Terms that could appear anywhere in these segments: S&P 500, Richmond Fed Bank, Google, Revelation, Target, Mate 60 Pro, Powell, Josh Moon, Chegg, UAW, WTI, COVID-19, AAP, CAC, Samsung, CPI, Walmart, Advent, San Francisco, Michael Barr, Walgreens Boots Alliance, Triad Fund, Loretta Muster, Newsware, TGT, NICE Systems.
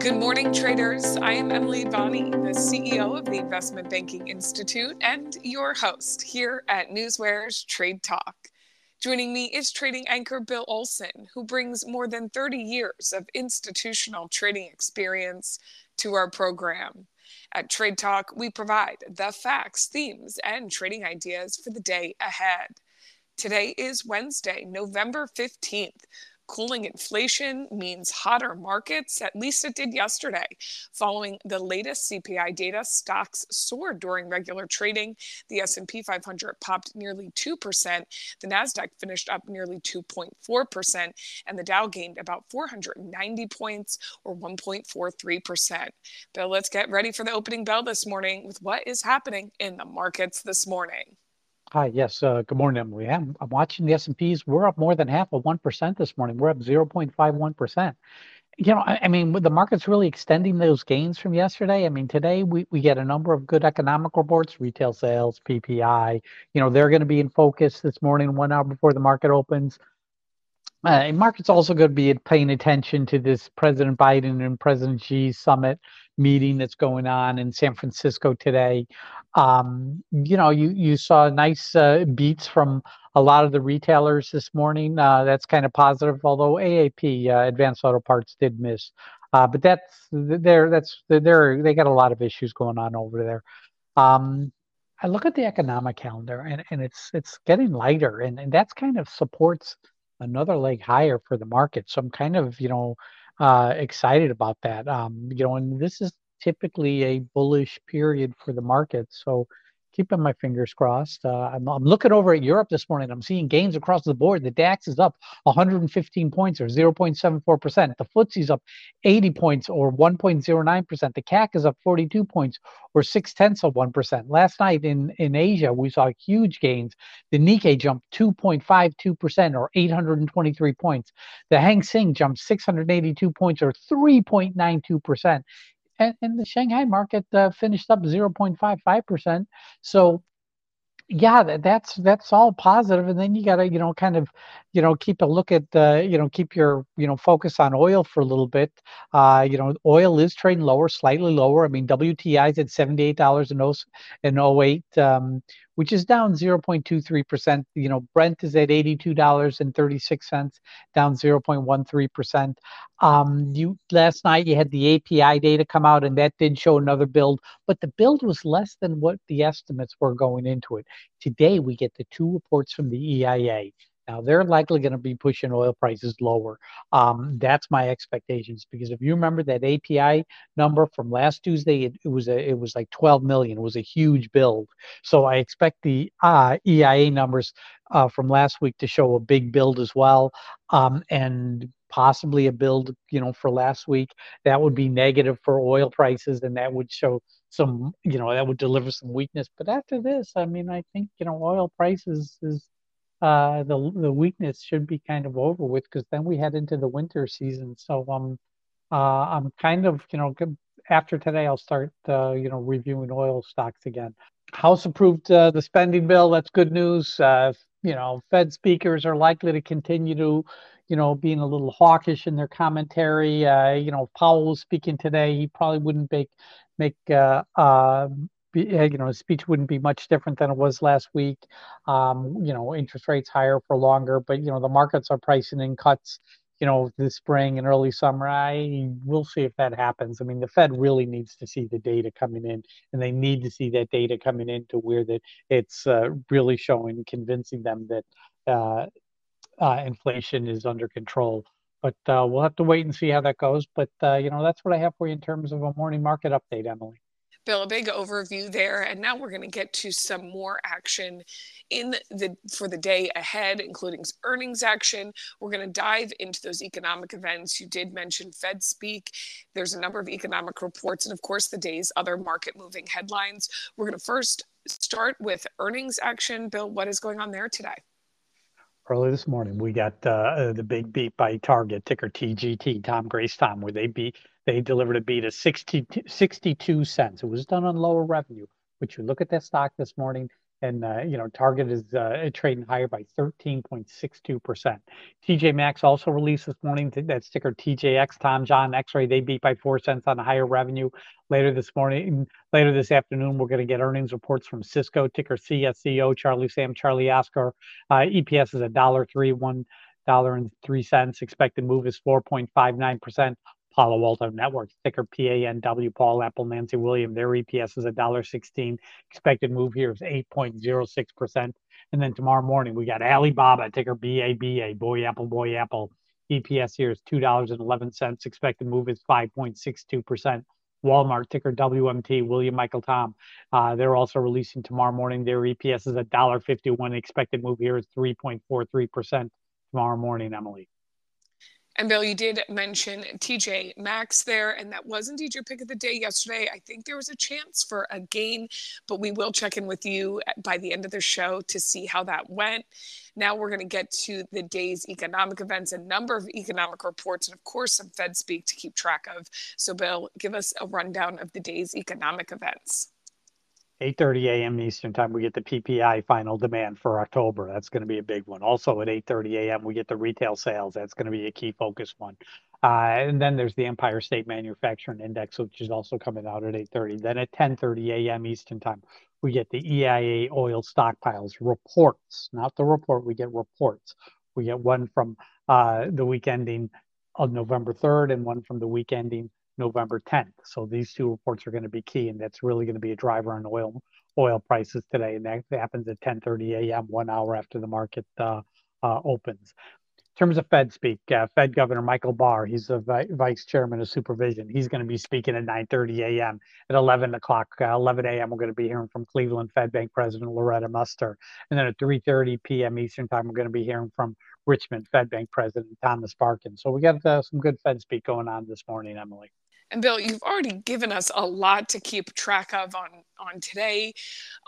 Good morning, traders. I am Emily Bonney, the CEO of the Investment Banking Institute and your host here at Newsware's Trade Talk. Joining me is trading anchor Bill Olson, who brings more than 30 years of institutional trading experience to our program. At Trade Talk, we provide the facts, themes, and trading ideas for the day ahead. Today is Wednesday, November 15th. Cooling inflation means hotter markets, at least it did yesterday. Following the latest CPI data, stocks soared during regular trading. The S&P 500 popped nearly 2%. The Nasdaq finished up nearly 2.4%, and the Dow gained about 490 points or 1.43%. Bill, let's get ready for the opening bell this morning with what is happening in the markets this morning. Hi, yes. Good morning, Emily. I'm watching the S&Ps. We're up more than half of 1% this morning. We're up 0.51%. I mean, with the market's really extending those gains from yesterday. I mean, today we get a number of good economic reports, retail sales, PPI. They're going to be in focus this morning, 1 hour before the market opens. And market's also going to be paying attention to this President Biden and President Xi summit meeting that's going on in San Francisco today. You saw nice beats from a lot of the retailers this morning. That's kind of positive, although AAP, Advanced Auto Parts, did miss. But they got a lot of issues going on over there. I look at the economic calendar, and it's getting lighter, and that's kind of supports another leg higher for the market. So I'm kind of, excited about that. And this is typically a bullish period for the market. So keeping my fingers crossed. I'm looking over at Europe this morning. I'm seeing gains across the board. The DAX is up 115 points or 0.74%. The FTSE is up 80 points or 1.09%. The CAC is up 42 points or 0.6%. Last night in Asia, we saw huge gains. The Nikkei jumped 2.52% or 823 points. The Hang Seng jumped 682 points or 3.92%. And the Shanghai market finished up 0.55%. So, yeah, that's all positive. And then you got to, keep a look at, keep your, focus on oil for a little bit. Oil is trading lower, slightly lower. I mean, WTI is at $78.08, which is down 0.23%. Brent is at $82.36, down 0.13%. Last night you had the API data come out, and that did show another build, but the build was less than what the estimates were going into it. Today we get the two reports from the EIA. Now, they're likely going to be pushing oil prices lower. That's my expectations, because if you remember that API number from last Tuesday, it was like 12 million. It was a huge build. So I expect the EIA numbers from last week to show a big build as well, and possibly a build, for last week. That would be negative for oil prices, and that would show some, that would deliver some weakness. But after this, I mean, I think, oil prices is the weakness should be kind of over with, because then we head into the winter season. So I'm kind of, after today, I'll start, reviewing oil stocks again. House approved the spending bill. That's good news. Fed speakers are likely to continue to, being a little hawkish in their commentary. Powell was speaking today. He probably wouldn't his speech wouldn't be much different than it was last week. Interest rates higher for longer, but, the markets are pricing in cuts, this spring and early summer. We'll see if that happens. I mean, the Fed really needs to see the data coming in, and they need to see that data coming in to where that it's really showing, convincing them that inflation is under control. But we'll have to wait and see how that goes. But, that's what I have for you in terms of a morning market update, Emily. Bill, a big overview there, and now we're going to get to some more action for the day ahead, including earnings action. We're going to dive into those economic events. You did mention Fed speak. There's a number of economic reports, and of course, the day's other market-moving headlines. We're going to first start with earnings action. Bill, what is going on there today? Early this morning, we got the big beat by Target, ticker TGT, Tom Grace Tom, where they delivered a beat of 62 cents. It was done on lower revenue, but you look at that stock this morning, And, you know, Target is trading higher by 13.62%. TJ Maxx also released this morning that ticker TJX, Tom, John, X-Ray. They beat by 4 cents on higher revenue. Later this afternoon, we're going to get earnings reports from Cisco, ticker CSCO, Charlie Sam, Charlie Oscar. EPS is $1.03, $1.03. Expected move is 4.59%. Palo Alto Networks, ticker PANW, Paul, Apple, Nancy, William. Their EPS is $1.16. Expected move here is 8.06%. And then tomorrow morning, we got Alibaba, ticker BABA, Boy Apple, Boy Apple. EPS here is $2.11. Expected move is 5.62%. Walmart, ticker WMT, William Michael Tom. They're also releasing tomorrow morning. Their EPS is $1.51. Expected move here is 3.43% tomorrow morning, Emily. And Bill, you did mention TJ Maxx there, and that was indeed your pick of the day yesterday. I think there was a chance for a gain, but we will check in with you by the end of the show to see how that went. Now we're going to get to the day's economic events, a number of economic reports, and of course some Fed speak to keep track of. So Bill, give us a rundown of the day's economic events. 8:30 a.m. Eastern time, we get the PPI final demand for October. That's going to be a big one. Also at 8:30 a.m., we get the retail sales. That's going to be a key focus one. And then there's the Empire State Manufacturing Index, which is also coming out at 8:30. Then at 10:30 a.m. Eastern time, we get the EIA oil stockpiles reports. Not the report, we get reports. We get one from the week ending on November 3rd and one from the week ending November 10th. So these two reports are going to be key, and that's really going to be a driver on oil prices today. And that happens at 10:30 a.m., 1 hour after the market opens. In terms of Fed speak, Fed Governor Michael Barr, he's the vice chairman of supervision. He's going to be speaking at 9:30 a.m. At 11 a.m., we're going to be hearing from Cleveland Fed Bank President Loretta Muster. And then at 3:30 p.m. Eastern time, we're going to be hearing from Richmond Fed Bank President Thomas Barkin. So we got some good Fed speak going on this morning, Emily. And Bill, you've already given us a lot to keep track of on today,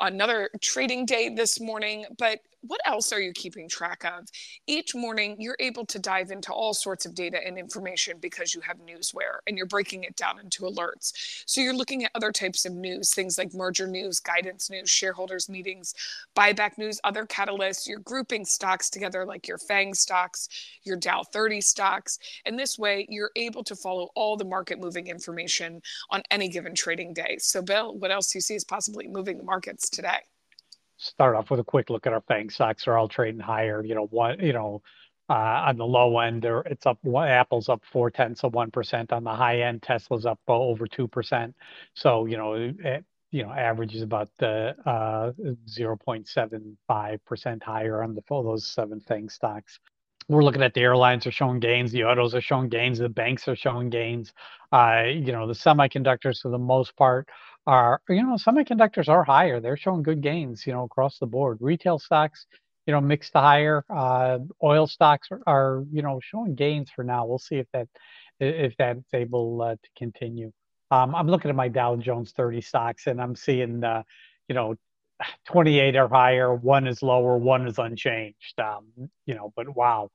another trading day this morning, but what else are you keeping track of? Each morning, you're able to dive into all sorts of data and information because you have Newsware and you're breaking it down into alerts. So you're looking at other types of news, things like merger news, guidance news, shareholders meetings, buyback news, other catalysts. You're grouping stocks together like your FANG stocks, your Dow 30 stocks. And this way, you're able to follow all the market moving information on any given trading day. So Bill, what else do you see is possibly moving the markets today? Start off with a quick look at our FANG stocks. They're all trading higher. On the low end, it's up. Apple's up 0.4%. On the high end, Tesla's up over 2%. So average is about 0.75% higher on those seven FANG stocks. We're looking at the airlines are showing gains, the autos are showing gains, the banks are showing gains. The semiconductors, for the most part, semiconductors are higher. They're showing good gains, across the board. Retail stocks, mixed to higher. Oil stocks are showing gains for now. We'll see if that's able to continue. I'm looking at my Dow Jones 30 stocks, and I'm seeing, 28 are higher, one is lower, one is unchanged. But wow.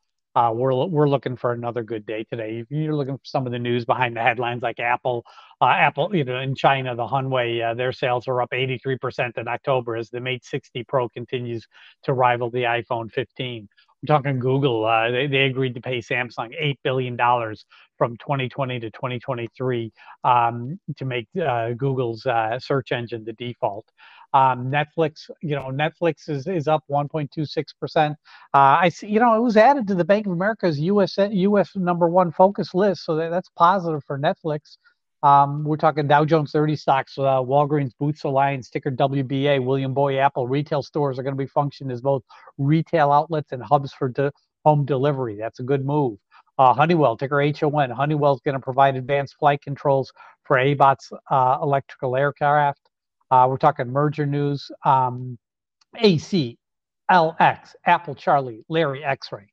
We're looking for another good day today. If you're looking for some of the news behind the headlines, like Apple, in China, the Hunwei, their sales are up 83% in October as the Mate 60 Pro continues to rival the iPhone 15. We're talking Google. They agreed to pay Samsung $8 billion from 2020 to 2023 to make Google's search engine the default. Netflix is up 1.26%. I see, it was added to the Bank of America's U.S. number one focus list. So that's positive for Netflix. We're talking Dow Jones 30 stocks, Walgreens Boots Alliance, ticker WBA, William Boy Apple. Retail stores are going to be functioning as both retail outlets and hubs for home delivery. That's a good move. Honeywell, ticker HON. Honeywell's going to provide advanced flight controls for Abbot's electrical aircraft. We're talking merger news, AC, LX, Apple, Charlie, Larry, X-Ray.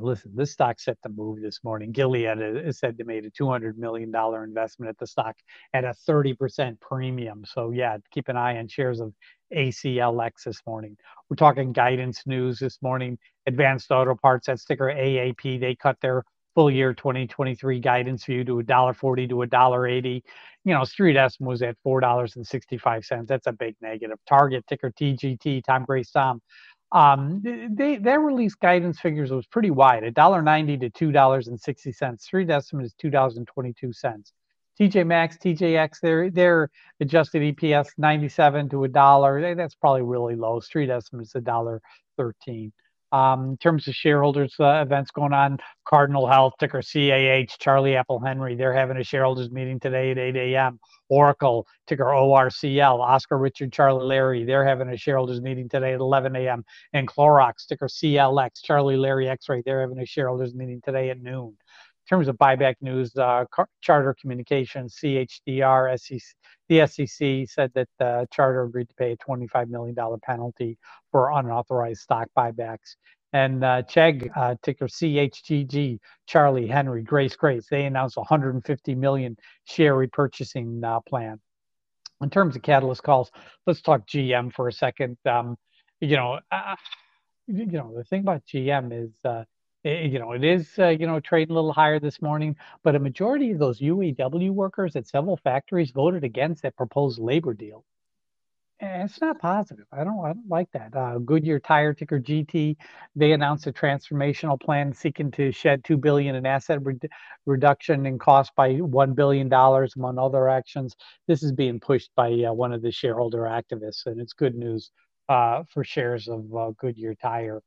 Listen, this stock's set to move this morning. Gilead is said to make a $200 million investment at the stock at a 30% premium. So, yeah, keep an eye on shares of ACLX this morning. We're talking guidance news this morning. Advanced Auto Parts, that's ticker AAP. They cut their full year 2023 guidance view to $1.40 to $1.80. You know, street estimate was at $4.65. That's a big negative. Target, ticker TGT, Tom Grace Tom. Their release guidance figures was pretty wide, $1.90 to $2.60. Street estimate is $2.22. TJ Maxx, TJX, their adjusted EPS 97 to $1. That's probably really low. Street estimate is $1.13. In terms of shareholders events going on, Cardinal Health, ticker CAH, Charlie Apple Henry, they're having a shareholders meeting today at 8 a.m. Oracle, ticker ORCL, Oscar Richard Charlie Larry, they're having a shareholders meeting today at 11 a.m. And Clorox, ticker CLX, Charlie Larry X-Ray, they're having a shareholders meeting today at noon. In terms of buyback news, Charter Communications, CHDR, SEC, the SEC said that Charter agreed to pay a $25 million penalty for unauthorized stock buybacks. And Chegg, ticker CHGG, Charlie Henry, Grace, they announced a $150 million share repurchasing plan. In terms of catalyst calls, let's talk GM for a second. The thing about GM is it is trading a little higher this morning, but a majority of those UAW workers at several factories voted against that proposed labor deal. And it's not positive. I don't like that. Goodyear Tire, ticker GT, they announced a transformational plan seeking to shed $2 billion in asset reduction in cost by $1 billion, among other actions. This is being pushed by one of the shareholder activists, and it's good news for shares of Goodyear Tire.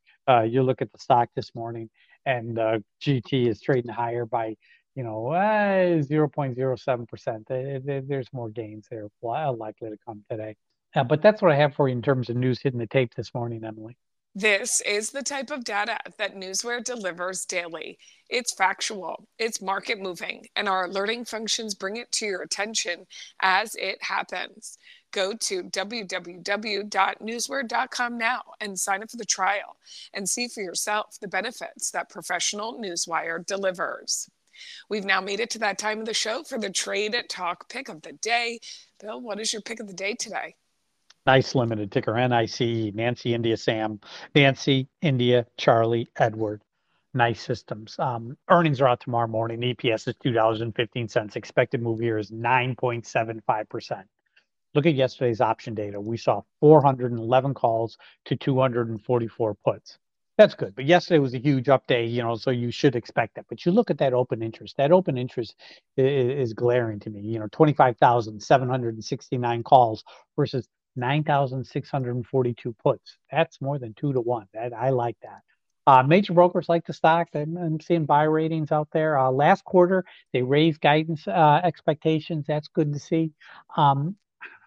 You look at the stock this morning, and GT is trading higher by, 0.07%. There's more gains there likely to come today. But that's what I have for you in terms of news hitting the tape this morning, Emily. This is the type of data that Newsware delivers daily. It's factual, it's market moving, and our alerting functions bring it to your attention as it happens. Go to www.newsware.com now and sign up for the trial and see for yourself the benefits that professional Newswire delivers. We've now made it to that time of the show for the Trade Talk pick of the day. Bill, what is your pick of the day today? NICE Limited, ticker NICE, Nancy India Sam, Nancy India Charlie Edward. NICE Systems. Earnings are out tomorrow morning. EPS is $2.15. Expected move here is 9.75%. Look at yesterday's option data. We saw 411 calls to 244 puts. That's good. But yesterday was a huge up day, so you should expect that. But you look at that open interest. That open interest is glaring to me. 25,769 calls versus 9,642 puts. That's more than 2 to 1. I like that. Major brokers like the stock. I'm seeing buy ratings out there. Last quarter, they raised guidance expectations. That's good to see. I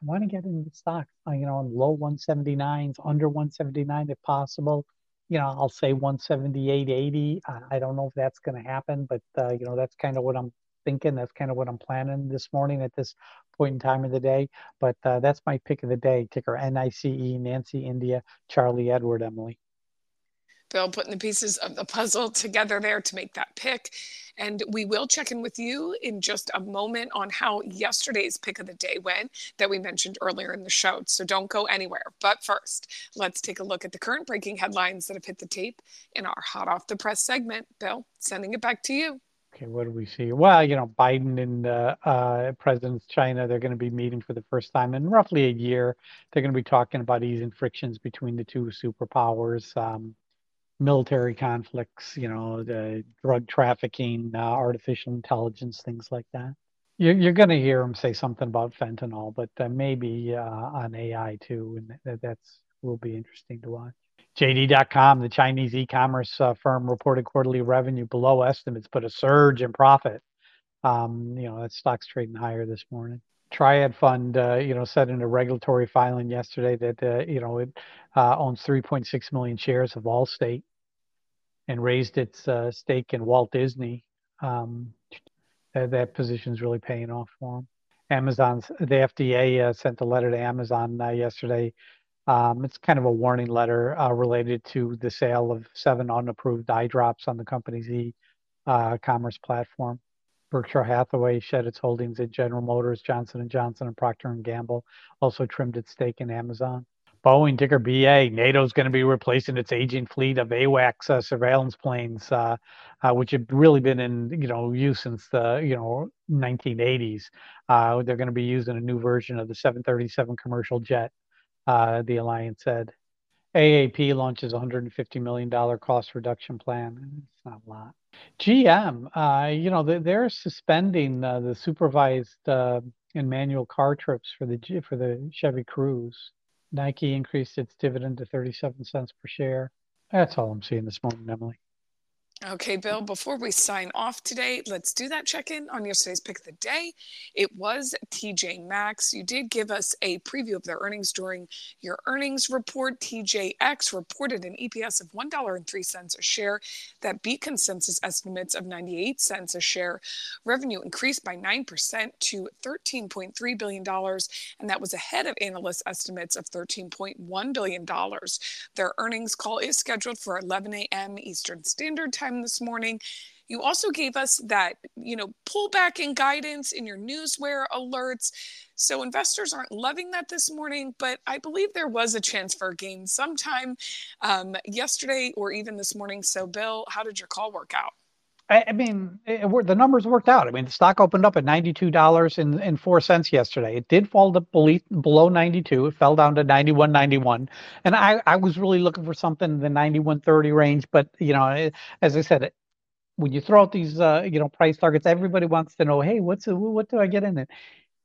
want to get into the stock, in low 179s, under 179 if possible. I'll say 178.80. I don't know if that's going to happen, but, that's kind of what I'm thinking. That's kind of what I'm planning this morning at this point in time of the day. But that's my pick of the day, ticker NICE, Nancy India, Charlie Edward, Emily. Bill, putting the pieces of the puzzle together there to make that pick. And we will check in with you in just a moment on how yesterday's pick of the day went that we mentioned earlier in the show. So don't go anywhere. But first, let's take a look at the current breaking headlines that have hit the tape in our Hot Off the Press segment. Bill, sending it back to you. Okay, what do we see? Well, Biden and President China, they're going to be meeting for the first time in roughly a year. They're going to be talking about easing frictions between the two superpowers. Military conflicts, the drug trafficking, artificial intelligence, things like that. You're going to hear him say something about fentanyl, but maybe on AI too, and that's will be interesting to watch. JD.com, the Chinese e-commerce firm, reported quarterly revenue below estimates, but a surge in profit. That stock's trading higher this morning. Triad Fund, said in a regulatory filing yesterday that, it owns 3.6 million shares of Allstate and raised its stake in Walt Disney. That position's really paying off for them. The FDA sent a letter to Amazon yesterday. It's kind of a warning letter related to the sale of 7 unapproved eye drops on the company's e-commerce platform. Berkshire Hathaway shed its holdings at General Motors, Johnson & Johnson, and Procter & Gamble. Also trimmed its stake in Amazon. Boeing, ticker BA, NATO's going to be replacing its aging fleet of AWACS surveillance planes, which have really been in use since the 1980s. They're going to be using a new version of the 737 commercial jet, the alliance said. AAP launches $150 million cost reduction plan. It's not a lot. GM, they're suspending the supervised and manual car trips for the Chevy Cruze. Nike increased its dividend to 37 cents per share. That's all I'm seeing this morning, Emily. Okay, Bill, before we sign off today, let's do that check-in on yesterday's pick of the day. It was TJ Maxx. You did give us a preview of their earnings during your earnings report. TJX reported an EPS of $1.03 a share. That beat consensus estimates of 98 cents a share. Revenue increased by 9% to $13.3 billion, and that was ahead of analyst estimates of $13.1 billion. Their earnings call is scheduled for 11 a.m. Eastern Standard Time this morning. You also gave us that, pullback in guidance in your Newsware alerts. So investors aren't loving that this morning, but I believe there was a chance for a gain sometime yesterday or even this morning. So, Bill, how did your call work out? I mean, the numbers worked out. I mean, the stock opened up at $92.04 yesterday. It did fall to below 92. It fell down to 91.91. And I was really looking for something in the 91.30 range. But, as I said, when you throw out these, price targets, everybody wants to know, hey, what do I get in it?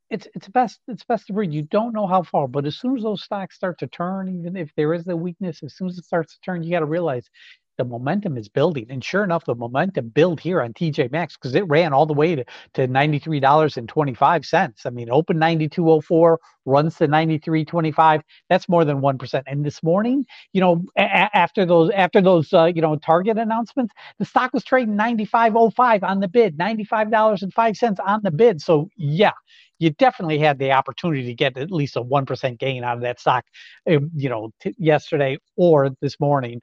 It's best to read. You don't know how far, but as soon as those stocks start to turn, even if there is the weakness, as soon as it starts to turn, you got to realize the momentum is building. And sure enough, the momentum built here on TJ Maxx because it ran all the way to $93.25. I mean, open 92.04, runs to 93.25. That's more than 1%. And this morning, after those Target announcements, the stock was trading 95.05 on the bid, $95.05 on the bid. So yeah, you definitely had the opportunity to get at least a 1% gain out of that stock, yesterday or this morning.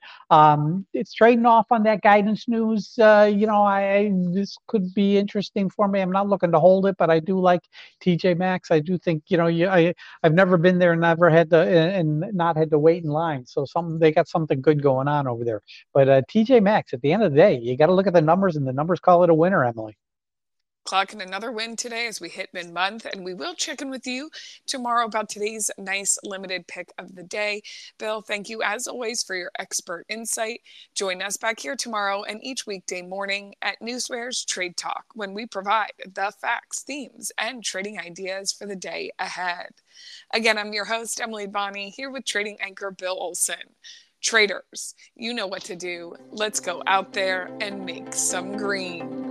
It's trading off on that guidance news. This could be interesting for me. I'm not looking to hold it, but I do like TJ Maxx. I do think, I've never been there and never had to and not had to wait in line. So they got something good going on over there. But TJ Maxx, at the end of the day, you got to look at the numbers, and the numbers call it a winner, Emily. Clock and another win today as we hit mid-month, and we will check in with you tomorrow about today's NICE Limited pick of the day. Bill, thank you as always for your expert insight. Join us back here tomorrow and each weekday morning at Newsware's Trade Talk when we provide the facts, themes, and trading ideas for the day ahead. Again, I'm your host, Emily Bonney, here with trading anchor Bill Olson. Traders, you know what to do. Let's go out there and make some green.